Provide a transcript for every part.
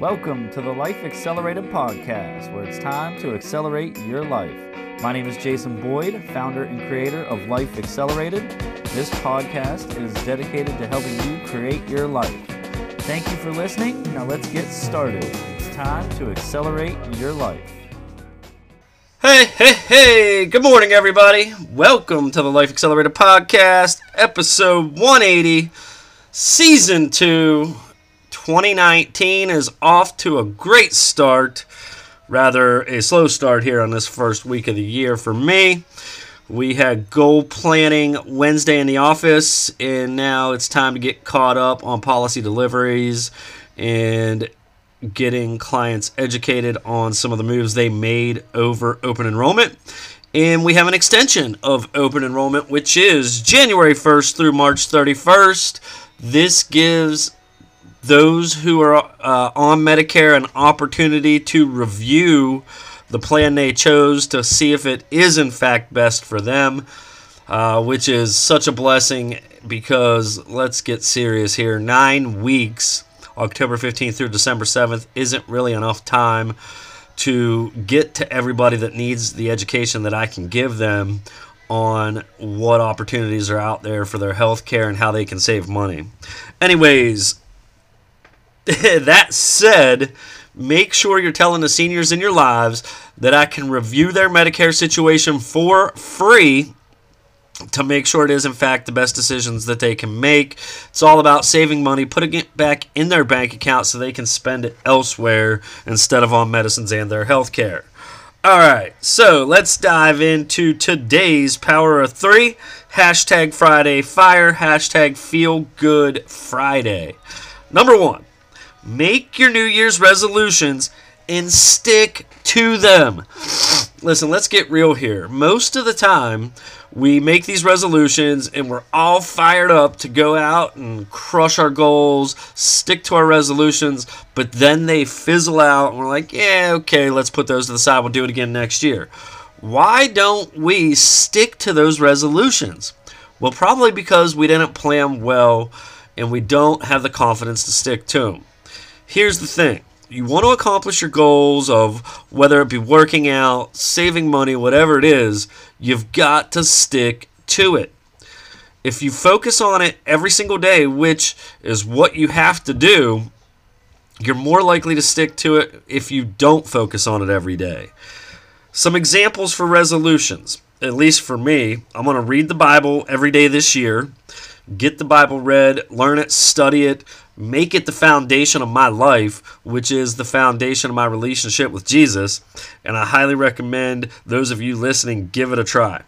Welcome to the Life Accelerated podcast, where it's time to accelerate your life. My name is Jason Boyd, founder and creator of Life Accelerated. This podcast is dedicated to helping you create your life. Thank you for listening. Now let's get started. It's time to accelerate your life. Hey, good morning, everybody. Welcome to the Life Accelerated podcast, episode 180, season 2. 2019 is off to a great start, rather a slow start here on this first week of the year for me. We had goal planning Wednesday in the office, and now it's time to get caught up on policy deliveries and getting clients educated on some of the moves they made over open enrollment. And we have an extension of open enrollment, which is January 1st through March 31st. This gives those who are on Medicare an opportunity to review the plan they chose to see if it is in fact best for them, which is such a blessing because, let's get serious here, 9 weeks, October 15th through December 7th, isn't really enough time to get to everybody that needs the education that I can give them on what opportunities are out there for their health care and how they can save money. Anyways, that said, make sure you're telling the seniors in your lives that I can review their Medicare situation for free to make sure it is, in fact, the best decisions that they can make. It's all about saving money, putting it back in their bank account so they can spend it elsewhere instead of on medicines and their health care. All right, so let's dive into today's Power of Three, hashtag Friday Fire, hashtag Feel Good Friday. Number one. Make your New Year's resolutions and stick to them. Listen, let's get real here. Most of the time, we make these resolutions and we're all fired up to go out and crush our goals, stick to our resolutions, but then they fizzle out and we're like, yeah, okay, let's put those to the side. We'll do it again next year. Why don't we stick to those resolutions? Well, probably because we didn't plan well and we don't have the confidence to stick to them. Here's the thing. You want to accomplish your goals of whether it be working out, saving money, whatever it is, you've got to stick to it. If you focus on it every single day, which is what you have to do, you're more likely to stick to it if you don't focus on it every day. Some examples for resolutions, at least for me, I'm going to read the Bible every day this year. Get the Bible read, learn it, study it, make it the foundation of my life, which is the foundation of my relationship with Jesus, and I highly recommend those of you listening give it a try.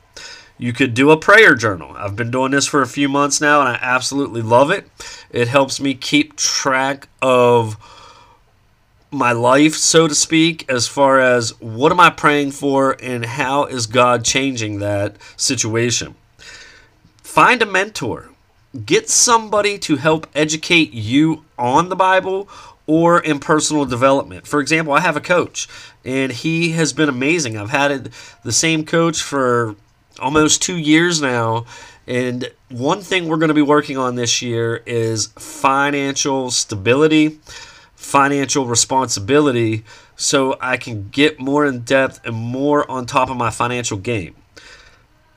You could do a prayer journal. I've been doing this for a few months now, and I absolutely love it. It helps me keep track of my life, so to speak, as far as what am I praying for and how is God changing that situation. Find a mentor. Get somebody to help educate you on the Bible or in personal development. For example, I have a coach, and he has been amazing. I've had the same coach for almost 2 years now, and one thing we're going to be working on this year is financial stability, financial responsibility, so I can get more in depth and more on top of my financial game.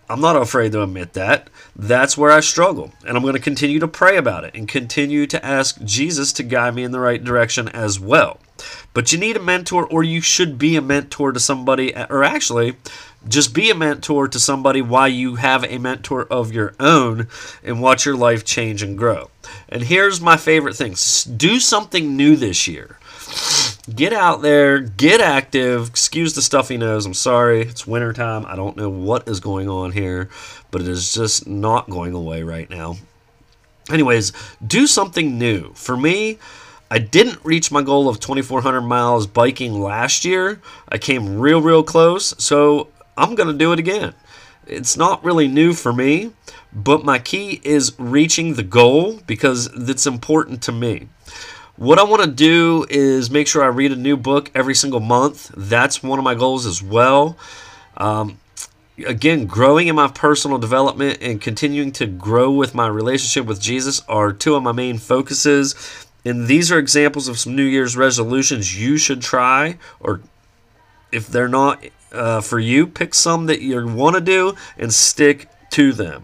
I'm not afraid to admit that. That's where I struggle. And I'm going to continue to pray about it and continue to ask Jesus to guide me in the right direction as well. But you need a mentor, or you should be a mentor to somebody, or actually just be a mentor to somebody while you have a mentor of your own and watch your life change and grow. And here's my favorite thing. Do something new this year. Get out there, get active, excuse the stuffy nose, I'm sorry, it's winter time, I don't know what is going on here, but it is just not going away right now. Anyways, do something new. For me, I didn't reach my goal of 2,400 miles biking last year. I came real close, so I'm going to do it again. It's not really new for me, but my key is reaching the goal because it's important to me. What I want to do is make sure I read a new book every single month. That's one of my goals as well. Again, growing in my personal development and continuing to grow with my relationship with Jesus are two of my main focuses. And these are examples of some New Year's resolutions you should try, or if they're not for you, pick some that you want to do and stick to them.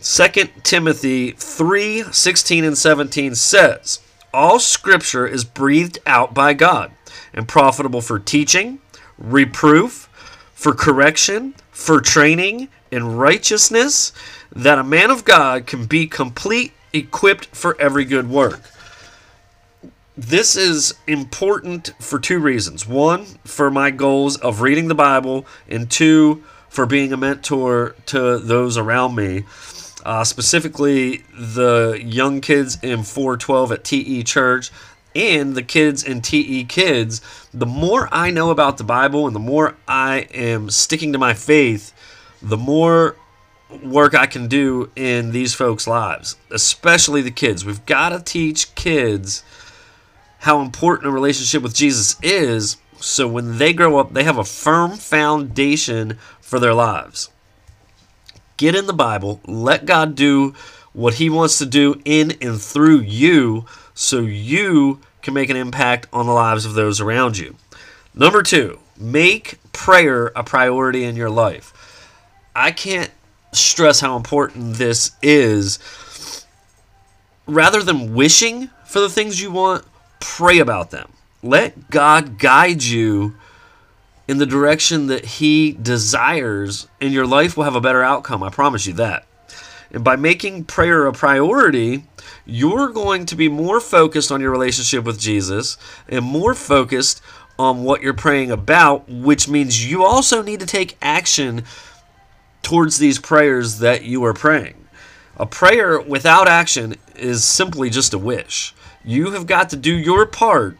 2 Timothy 3:16 and 17 says, "All Scripture is breathed out by God and profitable for teaching, reproof, for correction, for training in righteousness, that a man of God can be complete, equipped for every good work." This is important for two reasons. One, for my goals of reading the Bible, and two, for being a mentor to those around me, specifically the young kids in 412 at TE Church and the kids in TE Kids. The more I know about the Bible and the more I am sticking to my faith, the more work I can do in these folks' lives, especially the kids. We've got to teach kids how important a relationship with Jesus is, so when they grow up, they have a firm foundation for their lives. Get in the Bible, let God do what He wants to do in and through you, so you can make an impact on the lives of those around you. Number two, make prayer a priority in your life. I can't stress how important this is. Rather than wishing for the things you want, pray about them. Let God guide you in the direction that He desires, and your life will have a better outcome. I promise you that. And by making prayer a priority, you're going to be more focused on your relationship with Jesus and more focused on what you're praying about, which means you also need to take action towards these prayers that you are praying. A prayer without action is simply just a wish. You have got to do your part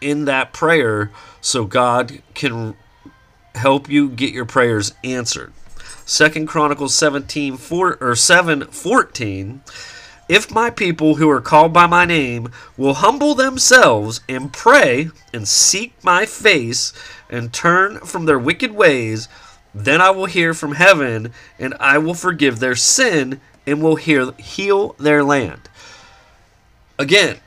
in that prayer so God can help you get your prayers answered. 2 Chronicles 7:14, "If my people who are called by my name will humble themselves and pray and seek my face and turn from their wicked ways, then I will hear from heaven, and I will forgive their sin, and will heal their land." Again,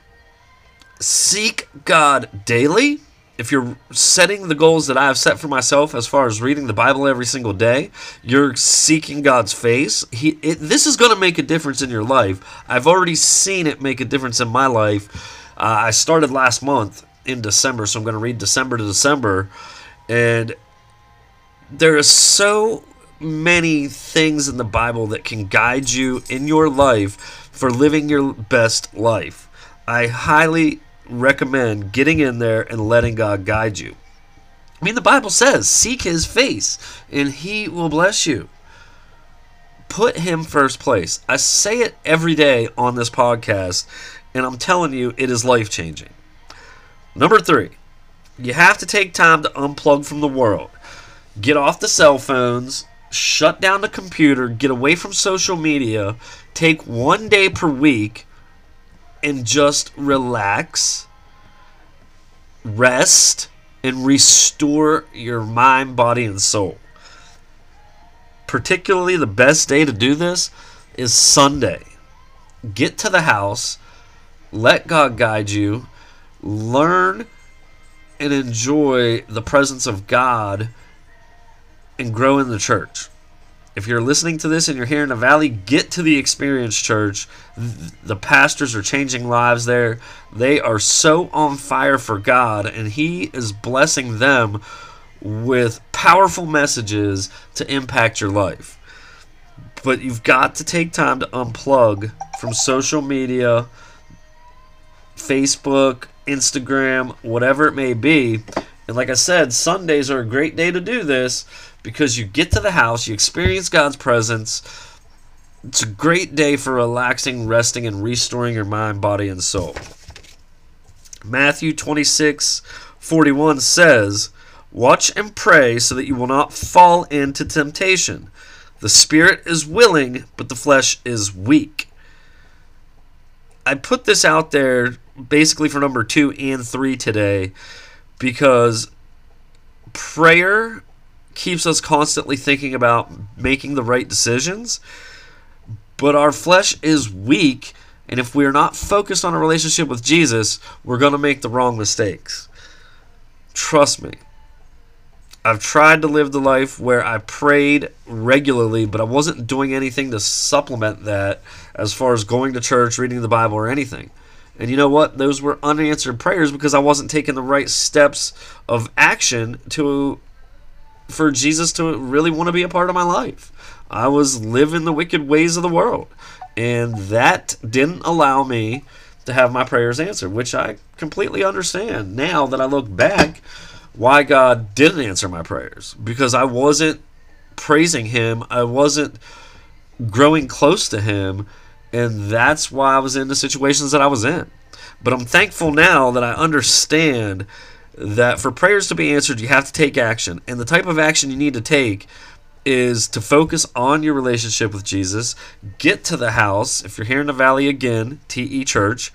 seek God daily. If you're setting the goals that I've set for myself as far as reading the Bible every single day, you're seeking God's face. This is going to make a difference in your life. I've already seen it make a difference in my life. I started last month in December, so I'm going to read December to December, and there are so many things in the Bible that can guide you in your life for living your best life. I highly recommend getting in there and letting God guide you. I mean, the Bible says, seek His face and He will bless you. Put Him first place. I say it every day on this podcast, and I'm telling you, it is life-changing. Number three, you have to take time to unplug from the world. Get off the cell phones, shut down the computer, get away from social media, take one day per week and just relax, rest, and restore your mind, body, and soul. Particularly the best day to do this is Sunday. Get to the house, let God guide you, learn and enjoy the presence of God, and grow in the church. If you're listening to this and you're here in the valley, get to the Experience Church. The pastors are changing lives there. They are so on fire for God, and He is blessing them with powerful messages to impact your life. But you've got to take time to unplug from social media, Facebook, Instagram, whatever it may be. And like I said, Sundays are a great day to do this because you get to the house, you experience God's presence. It's a great day for relaxing, resting, and restoring your mind, body, and soul. Matthew 26:41 says, "Watch and pray so that you will not fall into temptation. The spirit is willing, but the flesh is weak." I put this out there basically for number 2 and 3 today, because prayer keeps us constantly thinking about making the right decisions, but our flesh is weak And if we're not focused on a relationship with Jesus, we're going to make the wrong mistakes. Trust me. I've tried to live the life where I prayed regularly, but I wasn't doing anything to supplement that as far as going to church, reading the Bible, or anything. And you know what? Those were unanswered prayers because I wasn't taking the right steps of action for Jesus to really want to be a part of my life. I was living the wicked ways of the world, and that didn't allow me to have my prayers answered, which I completely understand now that I look back. Why God didn't answer my prayers, because I wasn't praising him, I wasn't growing close to him, and that's why I was in the situations that I was in. But I'm thankful now that I understand that for prayers to be answered, you have to take action, and the type of action you need to take is to focus on your relationship with Jesus, get to the house, if you're here in the valley again, TE Church,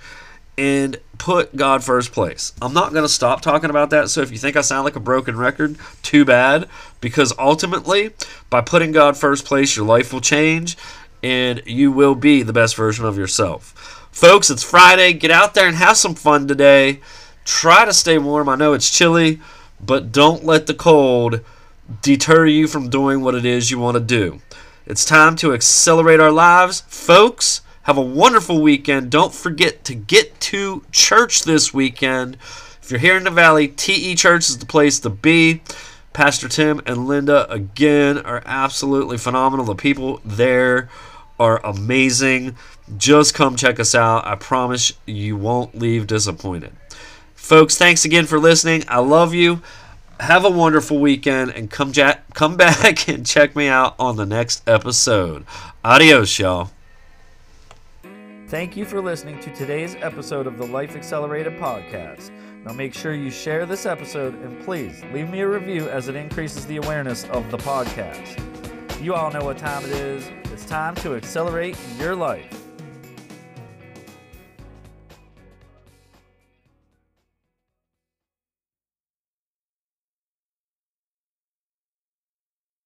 and put God first place. I'm not going to stop talking about that, so if you think I sound like a broken record, too bad, because ultimately, by putting God first place, your life will change, and you will be the best version of yourself. Folks, it's Friday. Get out there and have some fun today. Try to stay warm. I know it's chilly, but don't let the cold deter you from doing what it is you want to do. It's time to accelerate our lives. Folks, have a wonderful weekend. Don't forget to get to church this weekend. If you're here in the Valley, TE Church is the place to be. Pastor Tim and Linda, again, are absolutely phenomenal. The people there are amazing. Just come check us out. I promise you won't leave disappointed. Folks, thanks again for listening. I love you. Have a wonderful weekend, and come back and check me out on the next episode. Adios, y'all. Thank you for listening to today's episode of the Life Accelerated podcast. Now make sure you share this episode, and please leave me a review as it increases the awareness of the podcast. You all know what time it is. It's time to accelerate your life.